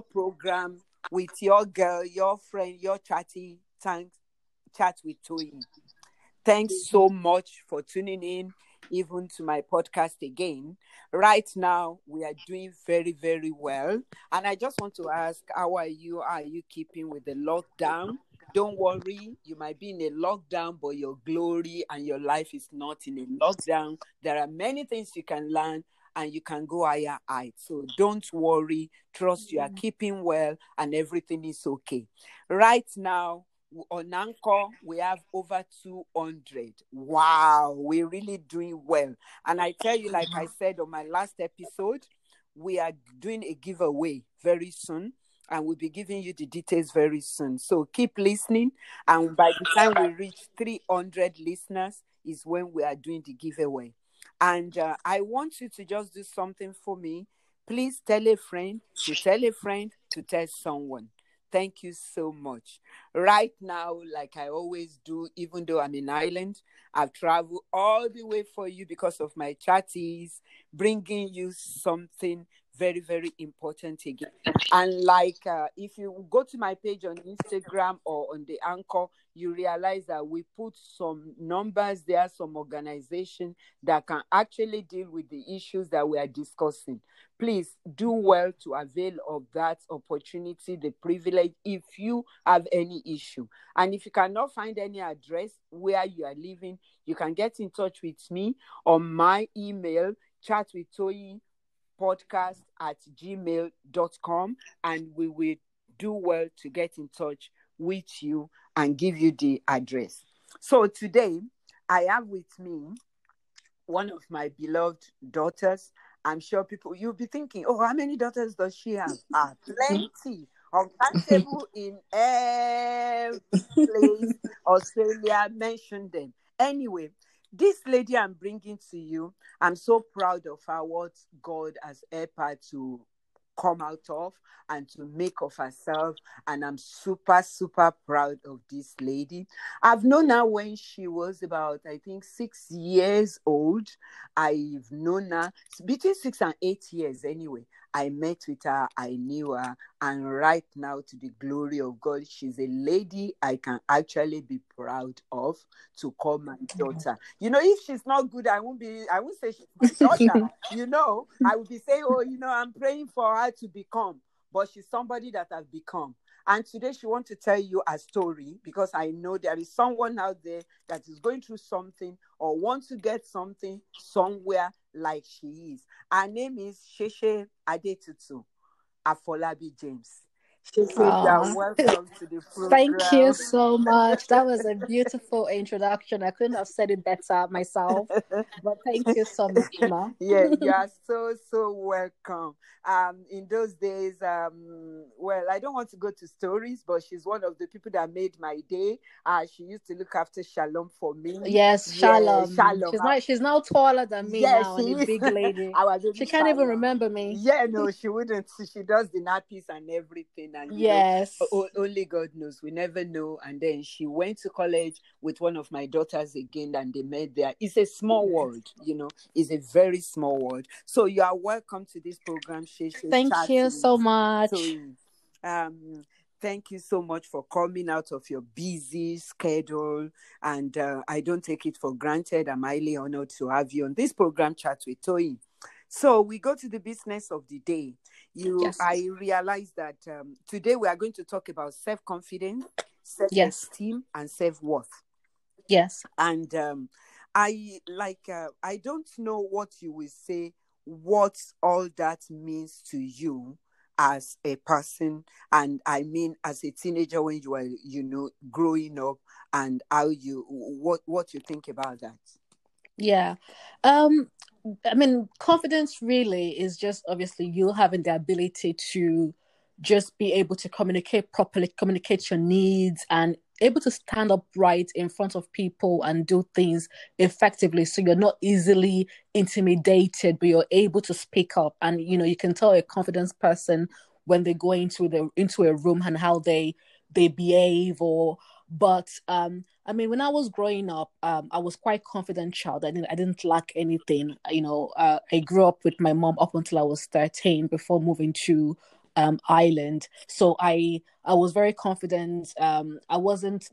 program with your girl, your friend, your chatty Chat with Toyin. Thanks so much for tuning in, even to my podcast again. Right now, we are doing very, very well. And I just want to ask, how are you? Are you keeping with the lockdown? Don't worry, you might be in a lockdown, but your glory and your life is not in a lockdown. There are many things you can learn and you can go higher heights. So don't worry, trust you are keeping well and everything is okay. Right now, on Anchor, we have over 200. Wow, we're really doing well. And I tell you, like I said on my last episode, we are doing a giveaway very soon. And we'll be giving you the details very soon. So keep listening. And by the time we reach 300 listeners is when we are doing the giveaway. And I want you to just do something for me. Please tell a friend to tell a friend to tell someone. Thank you so much. Right now, like I always do, even though I'm in Ireland, I've traveled all the way for you because of my chatties, bringing you something very, very important again. And like, if you go to my page on Instagram or on the Anchor, you realize that we put some numbers there, some organization that can actually deal with the issues that we are discussing. Please do well to avail of that opportunity, the privilege, if you have any issue. And if you cannot find any address where you are living, you can get in touch with me on my email, chatwithtoyinpodcast@gmail.com, and we will do well to get in touch with you and give you the address. So today I have with me one of my beloved daughters. I'm sure people, you'll be thinking, oh, how many daughters does she have? Plenty. Uncountable in every place. Australia, mention them. Anyway, this lady I'm bringing to you, I'm so proud of her, what God has helped her to come out of and to make of herself. And I'm super, super proud of this lady. I've known her when she was about, I think, 6 years old. I've known her between 6 and 8 years anyway. I met with her, I knew her, and right now, to the glory of God, she's a lady I can actually be proud of to call my daughter. You know, if she's not good, I won't say she's my daughter. You know, I will be saying, oh, you know, I'm praying for her to become, but she's somebody that I've become. And today she wants to tell you a story, because I know there is someone out there that is going through something or wants to get something somewhere like she is. Her name is Sheshe Adetutu Afolabi James. Sheshe, welcome to the program. Thank you so much. That was a beautiful introduction. I couldn't have said it better myself. But thank you so much, Ma. Yeah, you are so, so welcome. In those days, well, I don't want to go to stories, but she's one of the people that made my day. She used to look after Shalom for me. Yes, Shalom. Yeah, Shalom. She's now taller than me now. She is a big lady. She can't even remember me. Yeah, no, she wouldn't. She does the nappies and everything. And yes, know, only God knows, we never know. And then she went to college with one of my daughters again, and they met there. It's a small world, you know, it's a very small world. So you are welcome to this program, Sheshe. Thank you so much. Thank you so much for coming out of your busy schedule. And I don't take it for granted. I'm highly honored to have you on this program, Chat with Toyin. So we go to the business of the day. Yes. I realized that today we are going to talk about self-confidence, self-esteem, and self-worth. Yes. And I don't know what you will say, what all that means to you as a person, and I mean as a teenager when you are, you know, growing up, and how you, what you think about that. Yeah. I mean, confidence really is just obviously you having the ability to just be able to communicate properly, communicate your needs, and able to stand upright in front of people and do things effectively. So you're not easily intimidated, but you're able to speak up. And, you know, you can tell a confident person when they go into a room and how they behave or... But, I mean, when I was growing up, I was quite a confident child. I didn't lack anything. You know, I grew up with my mom up until I was 13 before moving to island. So I was very confident. I wasn't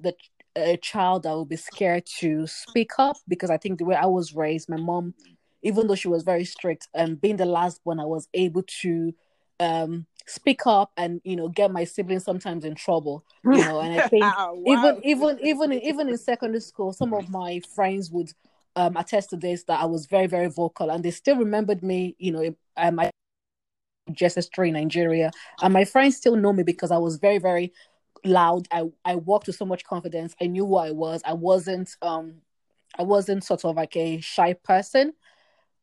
a child that would be scared to speak up, because I think the way I was raised, my mom, even though she was very strict, and being the last one, I was able to speak up and, you know, get my siblings sometimes in trouble, you know. And I think even in secondary school, some of my friends would attest to this, that I was very, very vocal, and they still remembered me, you know. I just a stray in Nigeria, and my friends still know me because I was very, very loud. I walked with so much confidence. I knew who I was. I wasn't sort of like a shy person.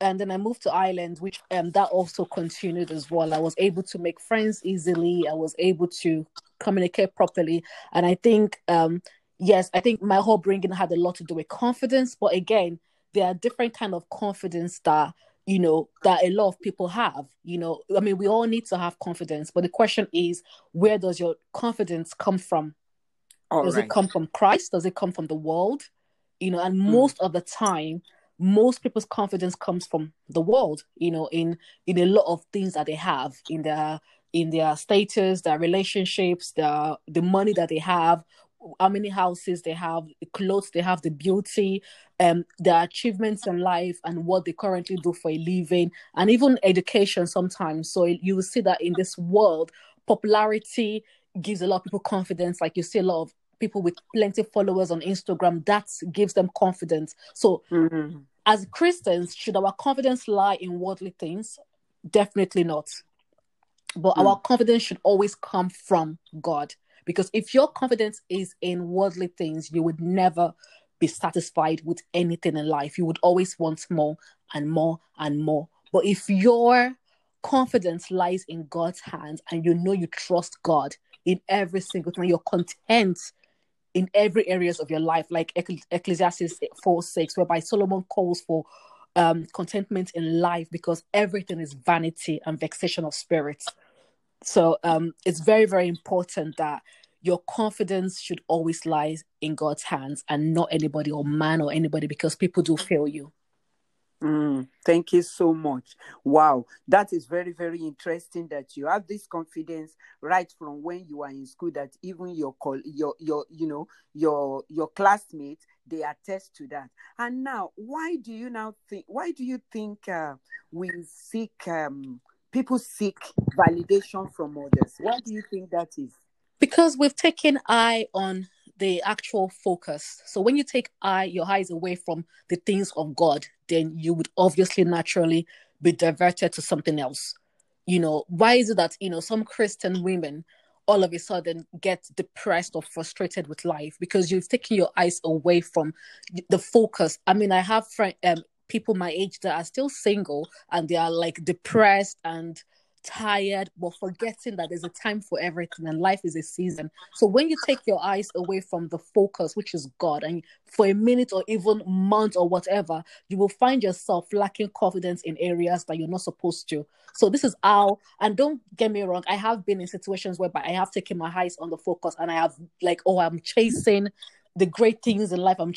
And then I moved to Ireland, which that also continued as well. I was able to make friends easily. I was able to communicate properly. And I think, yes, I think my whole bringing had a lot to do with confidence. But again, there are different kind of confidence that, you know, that a lot of people have, you know. I mean, we all need to have confidence. But the question is, where does your confidence come from? Does it come from Christ? Does it come from the world? You know, and most of the time, most people's confidence comes from the world, you know, in a lot of things that they have, in their status, their relationships, the money that they have, how many houses they have, the clothes they have, the beauty, their achievements in life, and what they currently do for a living, and even education sometimes. So you will see that in this world, popularity gives a lot of people confidence. Like, you see a lot of people with plenty of followers on Instagram, that gives them confidence. So as Christians, should our confidence lie in worldly things? Definitely not. But our confidence should always come from God. Because if your confidence is in worldly things, you would never be satisfied with anything in life. You would always want more and more and more. But if your confidence lies in God's hands, and you know you trust God in every single thing, you're content in every areas of your life, like Ecclesiastes 4:6, whereby Solomon calls for contentment in life, because everything is vanity and vexation of spirit. So it's very, very important that your confidence should always lie in God's hands, and not anybody or man or anybody, because people do fail you. Thank you so much. Wow, that is very, very interesting that you have this confidence right from when you are in school, that even your classmates, they attest to that. And now, why do you think we seek people seek validation from others? Why do you think that is? Because we've taken eye on the actual focus. So when you take your eyes away from the things of God, then you would obviously naturally be diverted to something else. You know, why is it that, you know, some Christian women all of a sudden get depressed or frustrated with life? Because you've taken your eyes away from the focus. I mean, I have people my age that are still single, and they are like depressed and tired, but forgetting that there's a time for everything, and life is a season. So when you take your eyes away from the focus, which is God, and for a minute or even month or whatever, you will find yourself lacking confidence in areas that you're not supposed to. So this is how, and don't get me wrong, I have been in situations whereby I have taken my eyes on the focus, and I have like, oh, I'm chasing the great things in life. I want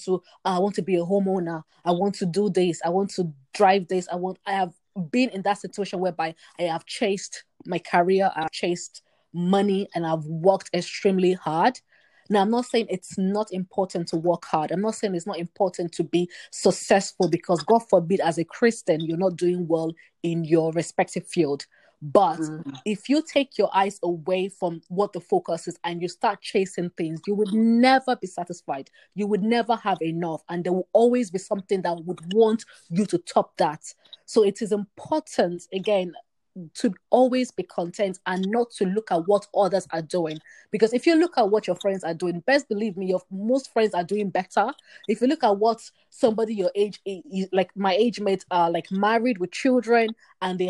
to be a homeowner. I want to do this. I want to drive this. I have been in that situation whereby I have chased my career. I've chased money, and I've worked extremely hard. Now, I'm not saying it's not important to work hard. I'm not saying it's not important to be successful, because God forbid, as a Christian, you're not doing well in your respective field. But if you take your eyes away from what the focus is, and you start chasing things, you would never be satisfied. You would never have enough. And there will always be something that would want you to top that. So it is important, again, to always be content, and not to look at what others are doing. Because if you look at what your friends are doing, best believe me, your most friends are doing better. If you look at what somebody your age, like my age mates, are like married with children, and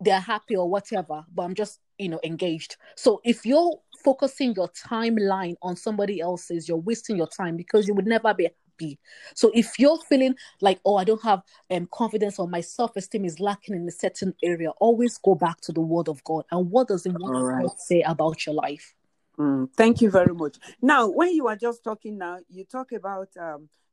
they're happy or whatever, but I'm just, you know, engaged. So if you're focusing your timeline on somebody else's, you're wasting your time, because you would never be happy. So if you're feeling like, oh, I don't have confidence, or my self-esteem is lacking in a certain area, always go back to the word of God. And what does the word of God say about your life? Thank you very much. Now, when you are just talking now, you talk about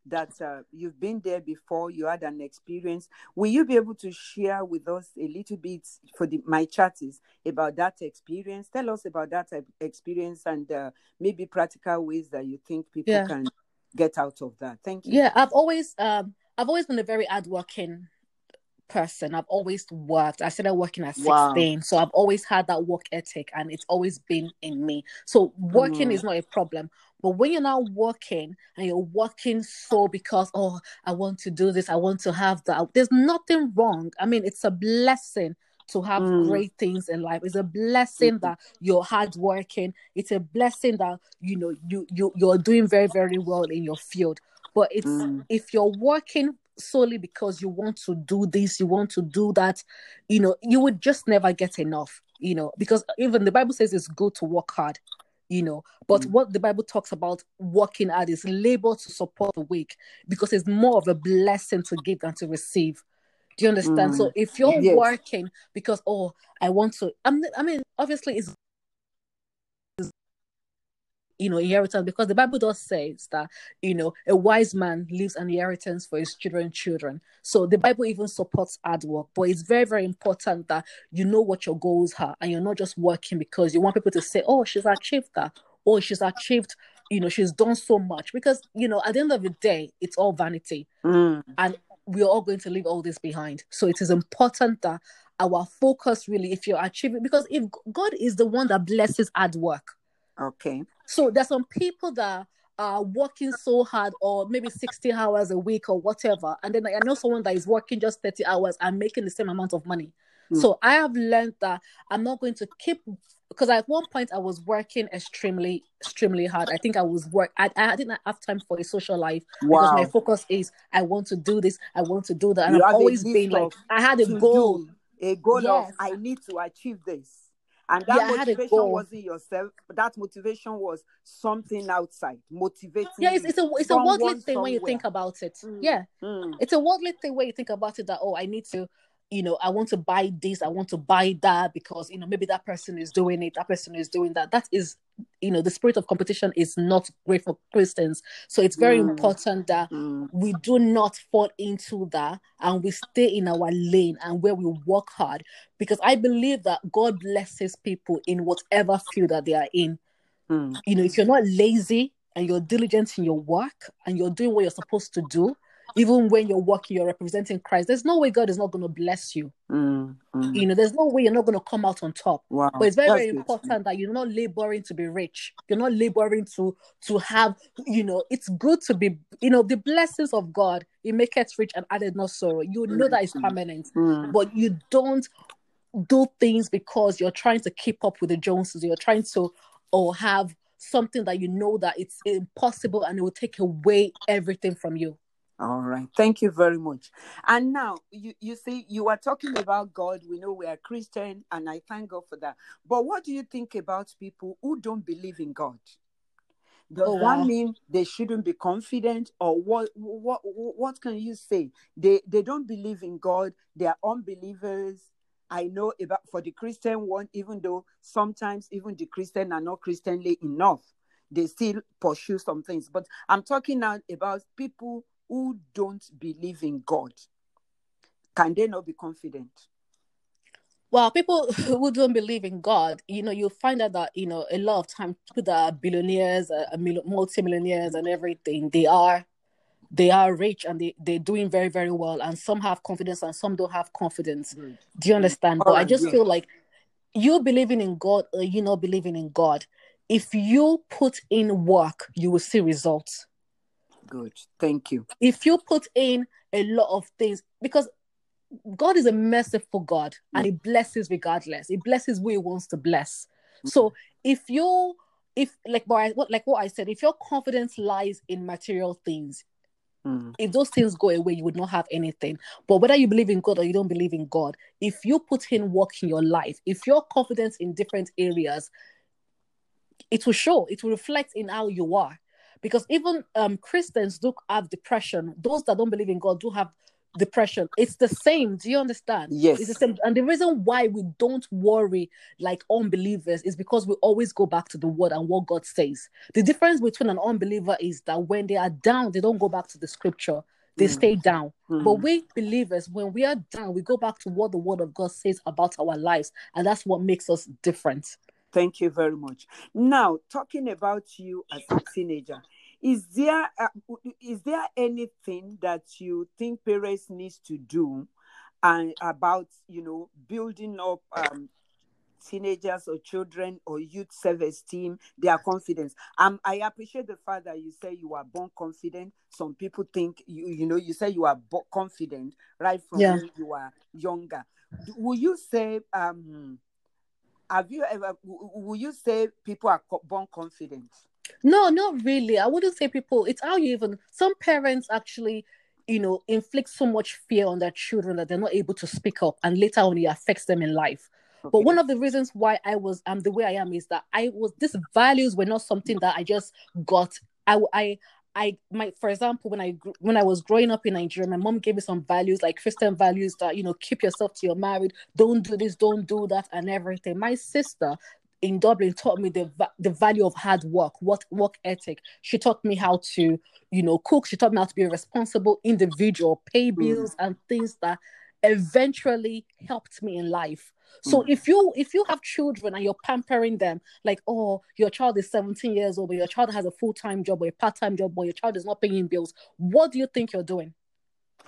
that you've been there before, you had an experience. Will you be able to share with us a little bit for my chatties about that experience? Tell us about that experience and maybe practical ways that you think people can get out of that. Thank you. Yeah, I've always been a very hardworking person. I've always worked. I started working at 16, so I've always had that work ethic, and it's always been in me. So working is not a problem. But when you're not working and you're working so because, oh, I want to do this, I want to have that, there's nothing wrong. I mean, it's a blessing to have great things in life. It's a blessing that you're hardworking. It's a blessing that, you know, you're doing very, very well in your field. But it's if you're working solely because you want to do this, you want to do that, you know, you would just never get enough, you know, because even the Bible says it's good to work hard, you know, but what the Bible talks about working hard is labor to support the weak, because it's more of a blessing to give than to receive. Do you understand? So if you're working because, oh, I want to, I mean, obviously it's, you know, inheritance, because the Bible does say that, you know, a wise man leaves an inheritance for his children. So the Bible even supports hard work, but it's very, very important that you know what your goals are and you're not just working because you want people to say, oh, she's achieved that. Oh, she's achieved, you know, she's done so much, because, you know, at the end of the day, it's all vanity and we're all going to leave all this behind. So it is important that our focus really, if you're achieving, because if God is the one that blesses hard work. Okay. So there's some people that are working so hard, or maybe 60 hours a week or whatever. And then I know someone that is working just 30 hours and making the same amount of money. So I have learned that I'm not going to keep, because at one point I was working extremely hard. I think I was I didn't have time for a social life because my focus is I want to do this, I want to do that. And I've always been like, I had a goal. A goal of, I need to achieve this. And that motivation wasn't yourself. That motivation was something outside, motivating. Yeah, it's a worldly thing when you think about it. Yeah, it's a worldly thing when you think about it. That, oh, I need to, you know, I want to buy this, I want to buy that, because, you know, maybe that person is doing it, that person is doing that. That is, you know, the spirit of competition is not great for Christians. So it's very important that we do not fall into that and we stay in our lane and where we work hard, because I believe that God blesses people in whatever field that they are in. You know, if you're not lazy and you're diligent in your work and you're doing what you're supposed to do, even when you're working, you're representing Christ, there's no way God is not going to bless you. You know, there's no way you're not going to come out on top. But it's very, very important that you're not laboring to be rich. You're not laboring to have, you know, it's good to be, you know, the blessings of God, it maketh rich and added no sorrow. You know that is permanent. But you don't do things because you're trying to keep up with the Joneses. You're trying to have something that you know that it's impossible and it will take away everything from you. All right. Thank you very much. And now, you see, you are talking about God. We know we are Christian, and I thank God for that. But what do you think about people who don't believe in God? Does that mean they shouldn't be confident? Or what can you say? They don't believe in God. They are unbelievers. I know about for the Christian one, even though sometimes even the Christian are not Christianly enough. They still pursue some things. But I'm talking now about people who don't believe in God. Can they not be confident? Well, people who don't believe in God, you know, you find out that, you know, a lot of times people that are billionaires, multimillionaires and everything, they are rich and they're doing very, very well. And some have confidence and some don't have confidence. Do you understand? But I just feel like you believing in God or you not believing in God, if you put in work, you will see results. Good. Thank you. If you put in a lot of things, because God is a merciful God and He blesses regardless. He blesses who He wants to bless. So if, like what I said, if your confidence lies in material things, if those things go away, you would not have anything. But whether you believe in God or you don't believe in God, if you put in work in your life, if your confidence in different areas, it will show, it will reflect in how you are. Because even Christians do have depression. Those that don't believe in God do have depression. It's the same. Do you understand? Yes. It's the same. And the reason why we don't worry like unbelievers is because we always go back to the word and what God says. The difference between an unbeliever is that when they are down, they don't go back to the scripture. They stay down. But we believers, when we are down, we go back to what the word of God says about our lives. And that's what makes us different. Thank you very much. Now, talking about you as a teenager, is there anything that you think parents need to do and about, you know, building up teenagers or children or youth self-esteem, their confidence? I appreciate the fact that you say you were born confident. Some people think, you say you are confident right from when you were younger. Will you say, will you say people are born confident? No, not really. I wouldn't say people. It's how you even. Some parents actually, inflict so much fear on their children that they're not able to speak up, and later on it affects them in life. Okay. But one of the reasons why I'm the way I am is that these values were not something that I just got. For example, when I was growing up in Nigeria, my mom gave me some values, like Christian values that, keep yourself till you're married, don't do this, don't do that, and everything. My sister in Dublin taught me the value of hard work, work ethic. She taught me how to, cook. She taught me how to be a responsible individual, pay bills and things that eventually helped me in life. So if you have children and you're pampering them, like, oh, your child is 17 years old, but your child has a full-time job or a part-time job, but your child is not paying bills, what do you think you're doing?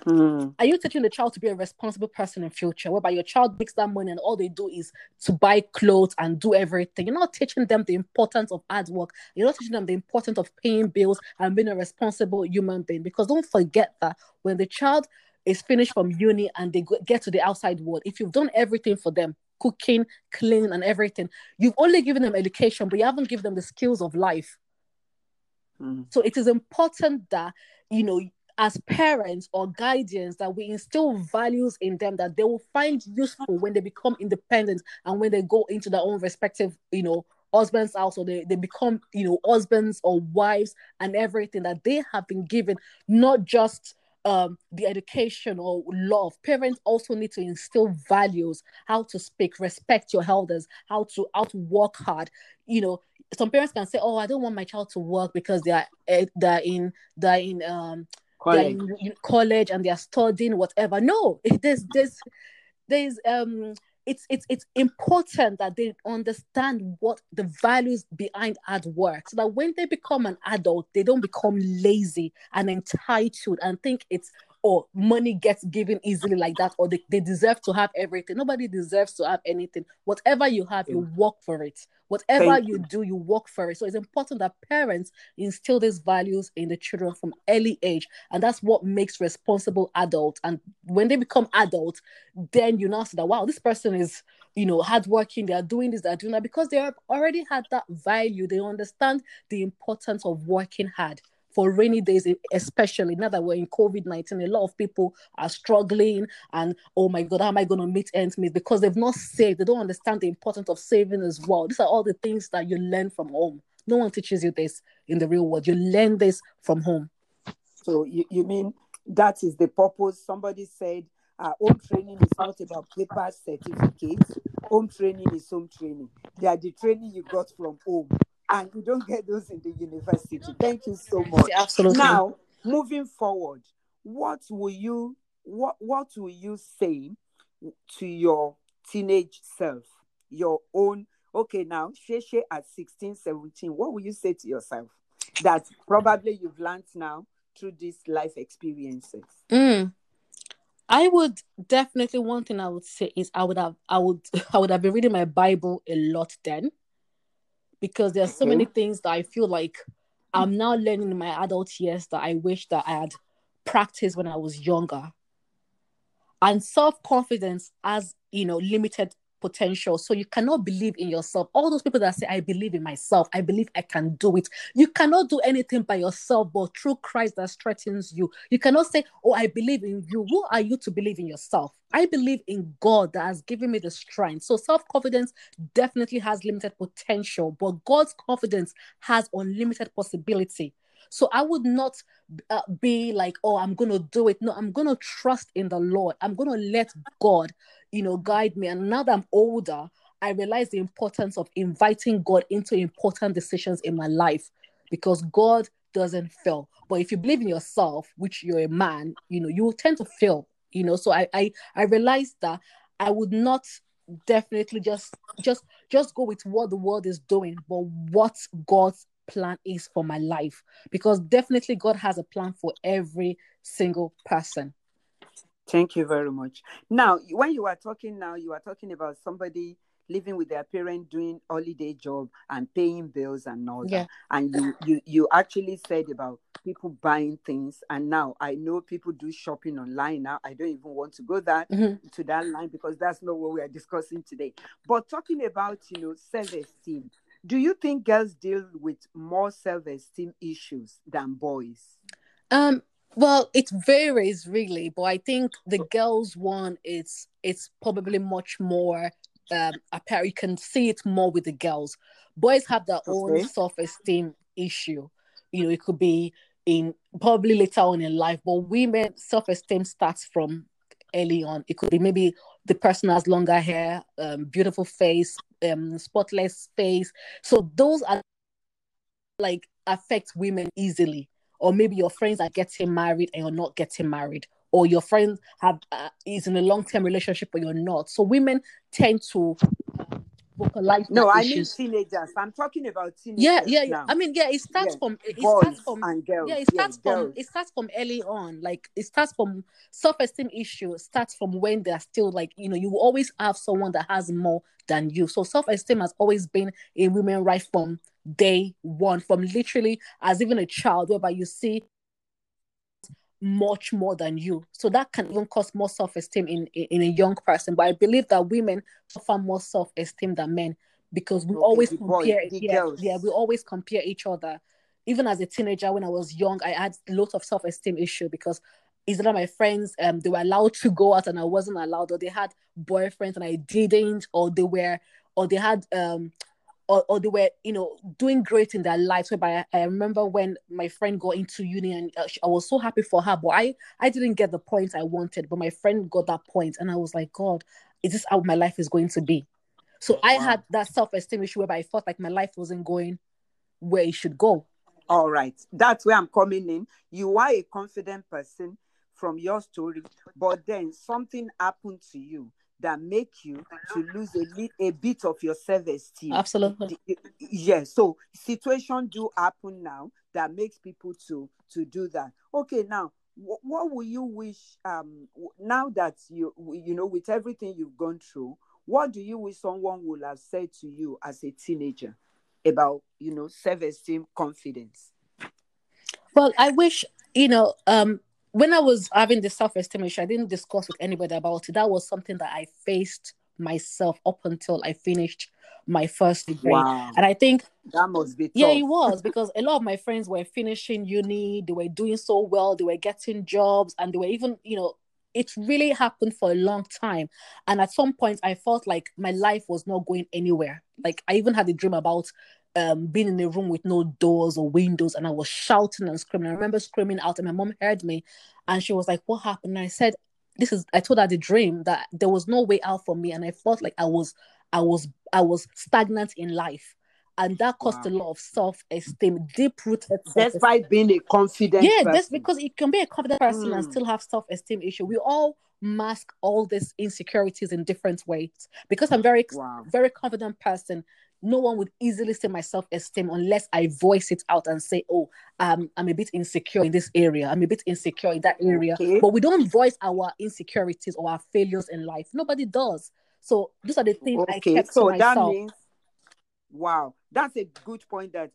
Are you teaching the child to be a responsible person in future, whereby your child makes that money and all they do is to buy clothes and do everything? You're not teaching them the importance of hard work. You're not teaching them the importance of paying bills and being a responsible human being. Because don't forget that when the child is finished from uni and they get to the outside world, if you've done everything for them, cooking, cleaning and everything, you've only given them education, but you haven't given them the skills of life. So it is important that, as parents or guardians, that we instill values in them that they will find useful when they become independent and when they go into their own respective, husbands' house, or they become, husbands or wives and everything, that they have been given not just the education or love. Parents also need to instill values, how to speak, respect your elders, how to work hard. Some parents can say, "Oh, I don't want my child to work because they're in college and they are studying whatever." No, it's important that they understand what the values behind hard work, so that when they become an adult, they don't become lazy and entitled and think it's, oh, money gets given easily like that, or they deserve to have everything. Nobody deserves to have anything. Whatever you have, you work for it. Whatever you do, you work for it. So it's important that parents instill these values in the children from early age. And that's what makes responsible adults. And when they become adults, then you now see that, wow, this person is, hardworking. They are doing this, they are doing that, because they have already had that value. They understand the importance of working hard. For rainy days, especially now that we're in COVID-19, a lot of people are struggling and, oh my God, how am I going to meet ends meet? Because they've not saved. They don't understand the importance of saving as well. These are all the things that you learn from home. No one teaches you this in the real world. You learn this from home. So you mean that is the purpose? Somebody said home training is not about paper certificates. Home training is home training. They are the training you got from home. And you don't get those in the university. Thank you so much. Absolutely. Now, moving forward, what will you say to your teenage self, your own? Okay, now, Sheshe at 16, 17, what will you say to yourself that probably you've learned now through these life experiences? I would have been reading my Bible a lot then. Because there are so many things that I feel like I'm now learning in my adult years that I wish that I had practiced when I was younger. And self-confidence has, limited potential. So you cannot believe in yourself. All those people that say, I believe in myself, I believe I can do it. You cannot do anything by yourself, but through Christ that strengthens you. You cannot say, oh, I believe in you. Who are you to believe in yourself? I believe in God that has given me the strength. So self-confidence definitely has limited potential, but God's confidence has unlimited possibility. So I would not be like, oh, I'm going to do it. No, I'm going to trust in the Lord. I'm going to let God, guide me. And now that I'm older, I realize the importance of inviting God into important decisions in my life, because God doesn't fail. But if you believe in yourself, which you're a man, you will tend to fail, So I realized that I would not definitely just go with what the world is doing, but what God's plan is for my life, because definitely God has a plan for every single person. Thank you very much. Now, when you are talking about somebody living with their parent, doing holiday job and paying bills and all that. And you actually said about people buying things. And now I know people do shopping online now. I don't even want to go to that line, because that's not what we are discussing today. But talking about, self-esteem, do you think girls deal with more self-esteem issues than boys? Well, it varies really, but I think the girls one, it's probably much more you can see it more with the girls. Boys have their own self-esteem issue. It could be in probably later on in life, but women self-esteem starts from early on. It could be maybe the person has longer hair, beautiful face, spotless face. So those are affect women easily. Or maybe your friends are getting married and you're not getting married, or your friend is in a long-term relationship but you're not. So women tend to vocalize. No, I mean teenagers. I'm talking about teenagers. Yeah. It starts from girls. It starts from early on. It starts from self-esteem issue. It starts from when they're still you will always have someone that has more than you. So self-esteem has always been a women's right from day one, from literally as even a child, whereby you see much more than you. So that can even cause more self-esteem in a young person. But I believe that women suffer more self-esteem than men, because we always compare. We always compare each other. Even as a teenager, when I was young, I had lots of self-esteem issue, because either my friends, they were allowed to go out and I wasn't allowed, or they had boyfriends and I didn't, or they were, doing great in their lives. Whereby I remember when my friend got into uni, and I was so happy for her, but I didn't get the points I wanted, but my friend got that point, and I was like, God, is this how my life is going to be? So I had that self-esteem issue whereby I felt like my life wasn't going where it should go. All right. That's where I'm coming in. You are a confident person from your story, but then something happened to you that make you to lose a bit of your self-esteem. Absolutely. Yeah, so situation do happen now that makes people to do that. Okay, now, what will you wish, now that you with everything you've gone through, what do you wish someone would have said to you as a teenager about, self-esteem, confidence? Well, I wish, when I was having the self-esteem issue, I didn't discuss with anybody about it. That was something that I faced myself up until I finished my first degree. Wow. And I think that must be tough. Yeah, it was, because a lot of my friends were finishing uni, they were doing so well, they were getting jobs, and they were even, it really happened for a long time. And at some point, I felt like my life was not going anywhere. Like, I even had a dream about being in a room with no doors or windows, and I was shouting and screaming. I remember screaming out, and my mom heard me, and she was like, what happened? And I said, I told her the dream, that there was no way out for me, and I felt like I was stagnant in life, and that caused a lot of self-esteem, deep-rooted self-esteem. Despite being a confident person. That's because you can be a confident person and still have self-esteem issue. We all mask all these insecurities in different ways. Because I'm very, very confident person, no one would easily say my self-esteem unless I voice it out and say, I'm a bit insecure in this area. I'm a bit insecure in that area. Okay. But we don't voice our insecurities or our failures in life. Nobody does. So those are the things I kept to myself. That means, that's a good point that,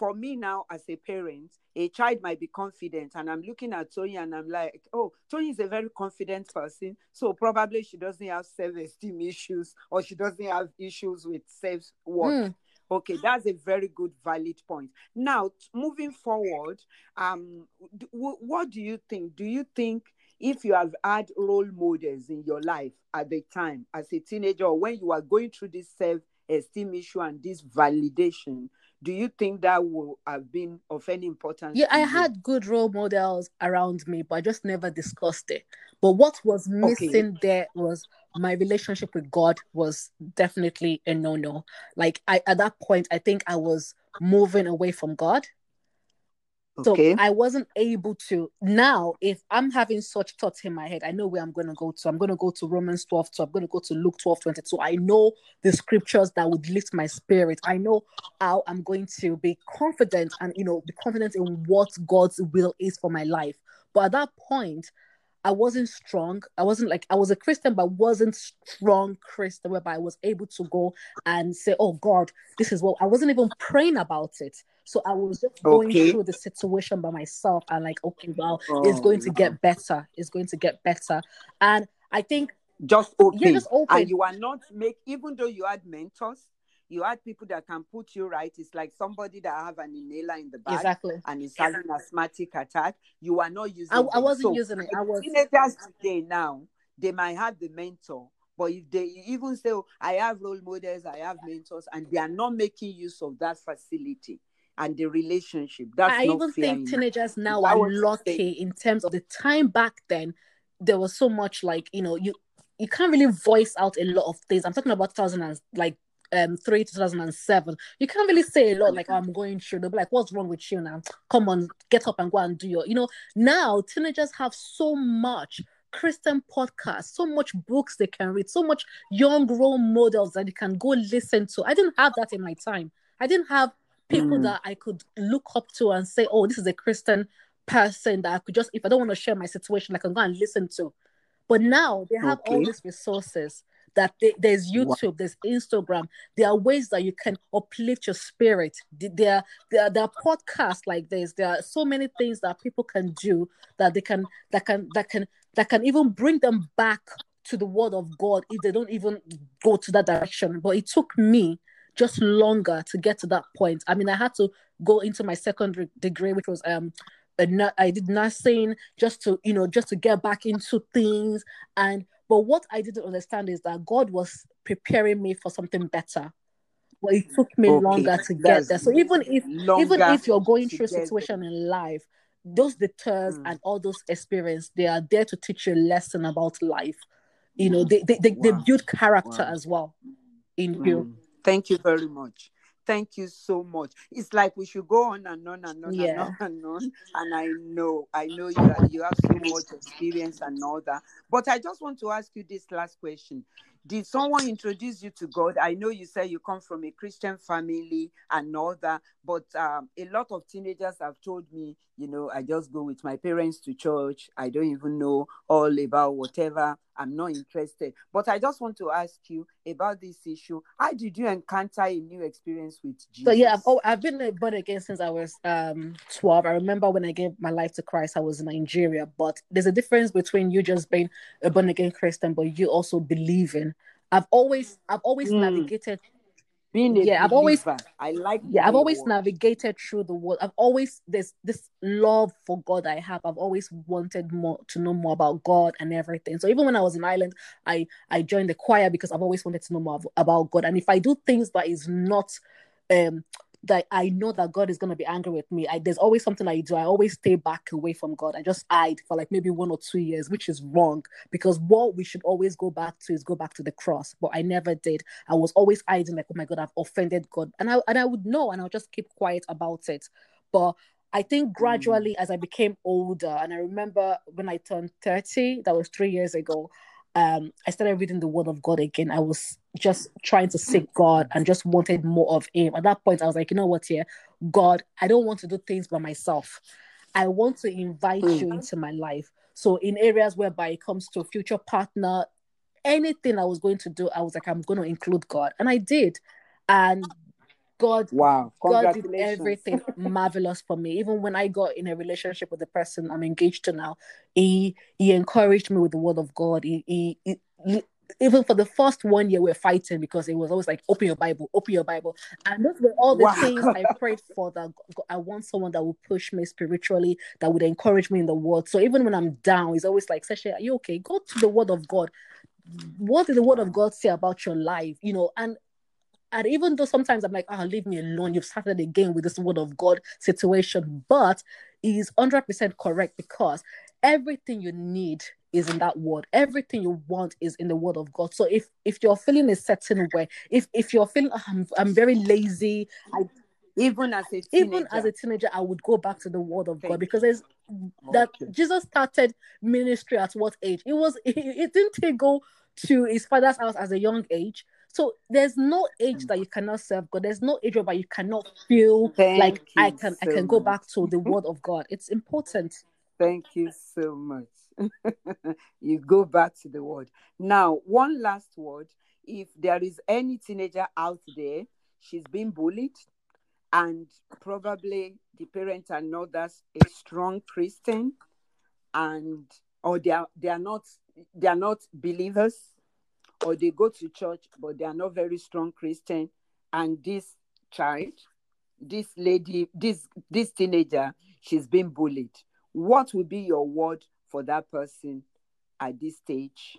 for me now as a parent, a child might be confident, and I'm looking at Toyin and I'm like, oh, Toyin is a very confident person, so probably she doesn't have self-esteem issues, or she doesn't have issues with self-worth. Okay, that's a very good, valid point. Now, moving forward, what do you think? Do you think if you have had role models in your life at the time as a teenager, or when you are going through this self self-esteem issue and this validation, do you think that will have been of any importance? Yeah, I had good role models around me, but I just never discussed it. But what was missing there was my relationship with God was definitely a no-no. Like, at that point, I think I was moving away from God. Okay. So I wasn't able to. Now, if I'm having such thoughts in my head, I know where I'm going to go to. I'm going to go to Romans 12:2. I'm going to go to Luke 12:22. I know the scriptures that would lift my spirit. I know how I'm going to be confident and, you know, be confident in what God's will is for my life. But at that point, I wasn't strong. I was a Christian, but wasn't strong Christian, whereby I was able to go and say, oh God, this is what, I wasn't even praying about it. So I was just going through the situation by myself and like, okay, well, it's going to get better. It's going to get better. And I think just open. And you are not even though you had mentors, you had people that can put you right. It's like somebody that have an inhaler in the back and is having an asthmatic attack. You are not using it. I wasn't using it. Teenagers today now, they might have the mentor, but if they even say, oh, I have role models, I have mentors, and they are not making use of that facility and the relationship. I even think teenagers now are lucky in terms of the time back then. There was so much like, you know, you can't really voice out a lot of things. I'm talking about 2003 to 2007. You can't really say a lot like, oh, I'm going through. They'll be like, what's wrong with you now? Come on, get up and go and do your, you know. Now teenagers have so much Christian podcasts, so much books they can read, so much young role models that you can go listen to. I didn't have that in my time. I didn't have people that I could look up to and say, oh, this is a Christian person that I could just, if I don't want to share my situation, I can go and listen to. But now they have all these resources that there's YouTube, there's Instagram. There are ways that you can uplift your spirit. There are podcasts like this. There are so many things that people can do that they can that can even bring them back to the word of God if they don't even go to that direction. But it took me just longer to get to that point. I mean, I had to go into my secondary degree, which was I did nursing, just to get back into things. But what I didn't understand is that God was preparing me for something better. But it took me longer to get there. So even if you're going through a situation in life, those detours and all those experiences, they are there to teach you a lesson about life. You know, they build character as well in you. Thank you very much. Thank you so much. It's like we should go on and on and on and on. And I know you have so much experience and all that. But I just want to ask you this last question. Did someone introduce you to God? I know you say you come from a Christian family and all that, but a lot of teenagers have told me, you know, I just go with my parents to church. I don't even know all about whatever. I'm not interested. But I just want to ask you about this issue. How did you encounter a new experience with Jesus? So yeah, I've been born again since I was 12. I remember when I gave my life to Christ, I was in Nigeria. But there's a difference between you just being a born again Christian, but you also believing. I've always navigated. Navigated through the world. I've always there's this love for God I have. I've always wanted more to know more about God and everything. So even when I was in Ireland, I joined the choir because I've always wanted to know more about God. And if I do things that is not that I know that God is going to be angry with me, there's always something I do. I always stay back away from God. I just hide for like maybe 1 or 2 years, which is wrong, because what we should always go back to is go back to the cross. But I never did. I was always hiding like, oh my God, I've offended God. And I would know, and I'll just keep quiet about it. But I think gradually as I became older, and I remember when I turned 30, that was 3 years ago, I started reading the word of God again. I was just trying to seek God and just wanted more of him. At that point, I was like, you know what, God, I don't want to do things by myself. I want to invite you into my life. So in areas whereby it comes to future partner, anything I was going to do, I was like, I'm going to include God. And I did. And God did everything marvelous for me. Even when I got in a relationship with the person I'm engaged to now, he encouraged me with the word of God. He even for the first 1 year, we were fighting because it was always like, open your Bible. And those were all the things I prayed for, that I want someone that will push me spiritually, that would encourage me in the word. So even when I'm down, it's always like, Sheshe, are you okay? Go to the word of God. What did the word of God say about your life? You know, and And even though sometimes I'm like, oh, leave me alone. You've started again with this word of God situation. But it is 100% correct, because everything you need is in that word. Everything you want is in the word of God. So if you're feeling a certain way, if you're feeling, oh, I'm very lazy, Even as a teenager, I would go back to the word of God, because there's that Jesus started ministry at what age? Didn't he go to his father's house as a young age? So there's no age that you cannot serve God. There's no age where you cannot feel I can go back to the word of God. It's important. Thank you so much. You go back to the word. Now, one last word. If there is any teenager out there, she's been bullied, and probably the parents are not as a strong Christian, and or they are not believers, or they go to church but they are not very strong Christian, and this child, this lady, this teenager, she's been bullied. What would be your word for that person at this stage?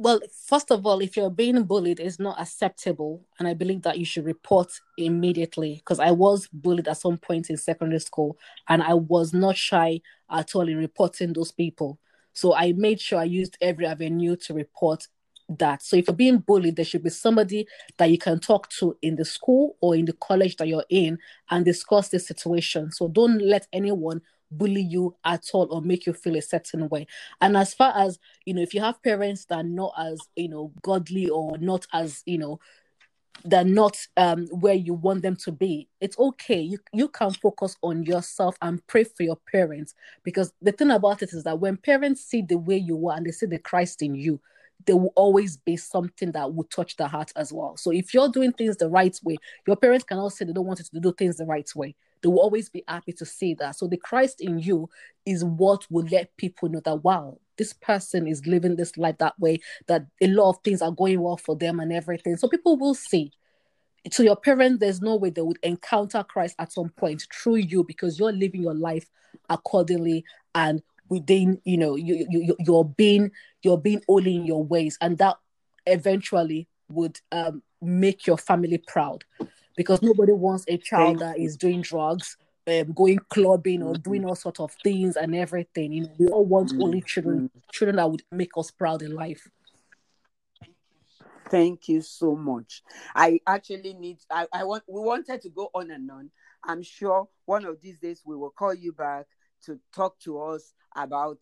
Well, first of all, if you're being bullied, it's not acceptable. And I believe that you should report immediately, because I was bullied at some point in secondary school, and I was not shy at all in reporting those people. So I made sure I used every avenue to report that. So if you're being bullied, there should be somebody that you can talk to in the school or in the college that you're in and discuss the situation. So don't let anyone bully you at all or make you feel a certain way. And as far as, if you have parents that are not as, godly, or not as, they're not where you want them to be, it's okay. You can focus on yourself and pray for your parents, because the thing about it is that when parents see the way you are and they see the Christ in you, there will always be something that will touch the heart as well. So if you're doing things the right way, your parents cannot say they don't want you to do things the right way. They will always be happy to see that. So the Christ in you is what will let people know that, wow, this person is living this life that way, that a lot of things are going well for them and everything. So people will see. To your parents, there's no way they would encounter Christ at some point through you, because you're living your life accordingly, and within, you're being only in your ways. And that eventually would make your family proud. Because nobody wants a child that is doing drugs, going clubbing, or doing all sorts of things and everything. We all want only children that would make us proud in life. Thank you so much. We wanted to go on and on. I'm sure one of these days we will call you back to talk to us about,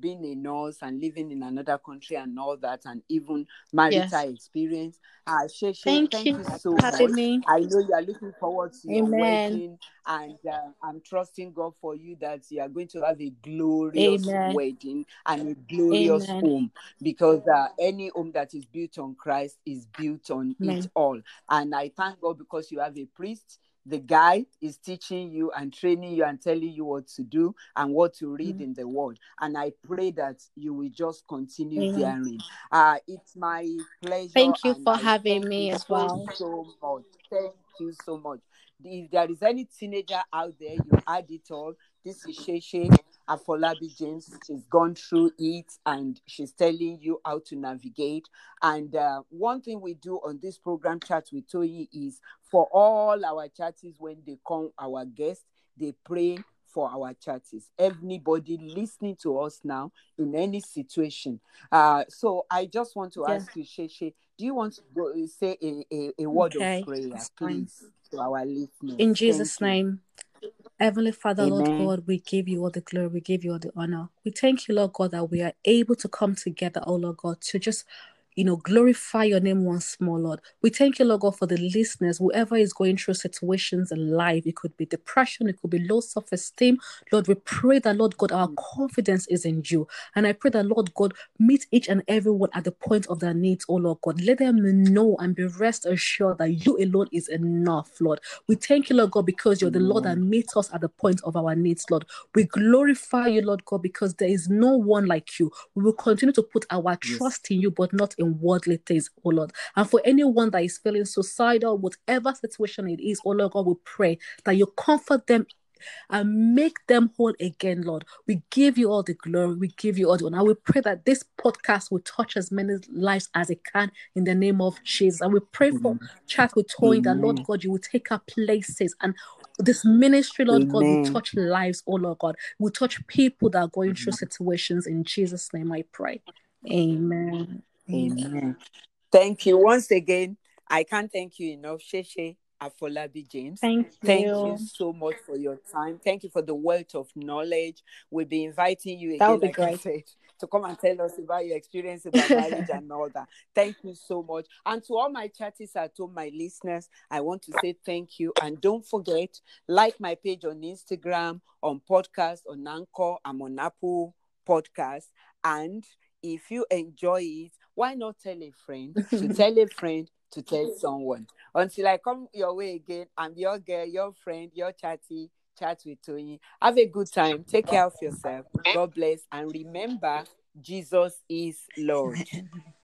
being a nurse and living in another country and all that, and even marital experience. Sheshe, thank you so much. Me. I know you are looking forward to your wedding, and I'm trusting God for you that you are going to have a glorious wedding and a glorious home, because any home that is built on Christ is built on it all. And I thank God, because you have a priest. The guy is teaching you and training you and telling you what to do and what to read in the Word. And I pray that you will just continue hearing. It's my pleasure. Thank you for having me as well. So much. Thank you so much. If there is any teenager out there, you add it all. This is Sheshe Afolabi James. She's gone through it, and she's telling you how to navigate. And one thing we do on this program, Chat with Toyin, is for all our chatties, when they come, our guests, they pray for our chatties. Everybody listening to us now in any situation. So I just want to ask you, Sheshe, do you want to say a word of prayer, please, to our listeners? In Jesus' name. Heavenly Father, Lord God, we give you all the glory, we give you all the honor. We thank you, Lord God, that we are able to come together, oh Lord God, to just, glorify your name once more, Lord. We thank you, Lord God, for the listeners, whoever is going through situations in life. It could be depression, it could be low self-esteem. Lord, we pray that, Lord God, our confidence is in you. And I pray that, Lord God, meet each and everyone at the point of their needs, oh Lord God. Let them know and be rest assured that you alone is enough, Lord. We thank you, Lord God, because you're the Lord that meets us at the point of our needs, Lord. We glorify you, Lord God, because there is no one like you. We will continue to put our trust in you, but not in worldly things, oh Lord. And for anyone that is feeling suicidal, whatever situation it is, oh Lord God, we pray that you comfort them and make them whole again, Lord. We give you all the glory. We give you all the honor. We pray that this podcast will touch as many lives as it can in the name of Jesus. And we pray for Chat with Toyin that, Lord God, you will take our places, and this ministry, Lord God, will touch lives, oh Lord God. Will touch people that are going through situations. In Jesus' name I pray. Amen. Amen. Thank you once again. I can't thank you enough, Sheshe Afolabi James. Thank you so much for your time. Thank you for the wealth of knowledge. We'll be inviting you again, like I said, to come and tell us about your experience about marriage and all that. Thank you so much. And to all my chatties at home, my listeners, I want to say thank you. And don't forget, like my page on Instagram, on podcast, on Anchor, I'm on Apple Podcast. And if you enjoy it, why not tell a friend to tell a friend to tell someone? Until I come your way again, I'm your girl, your friend, your chatty, Chat with Toyin. Have a good time. Take care of yourself. God bless. And remember, Jesus is Lord.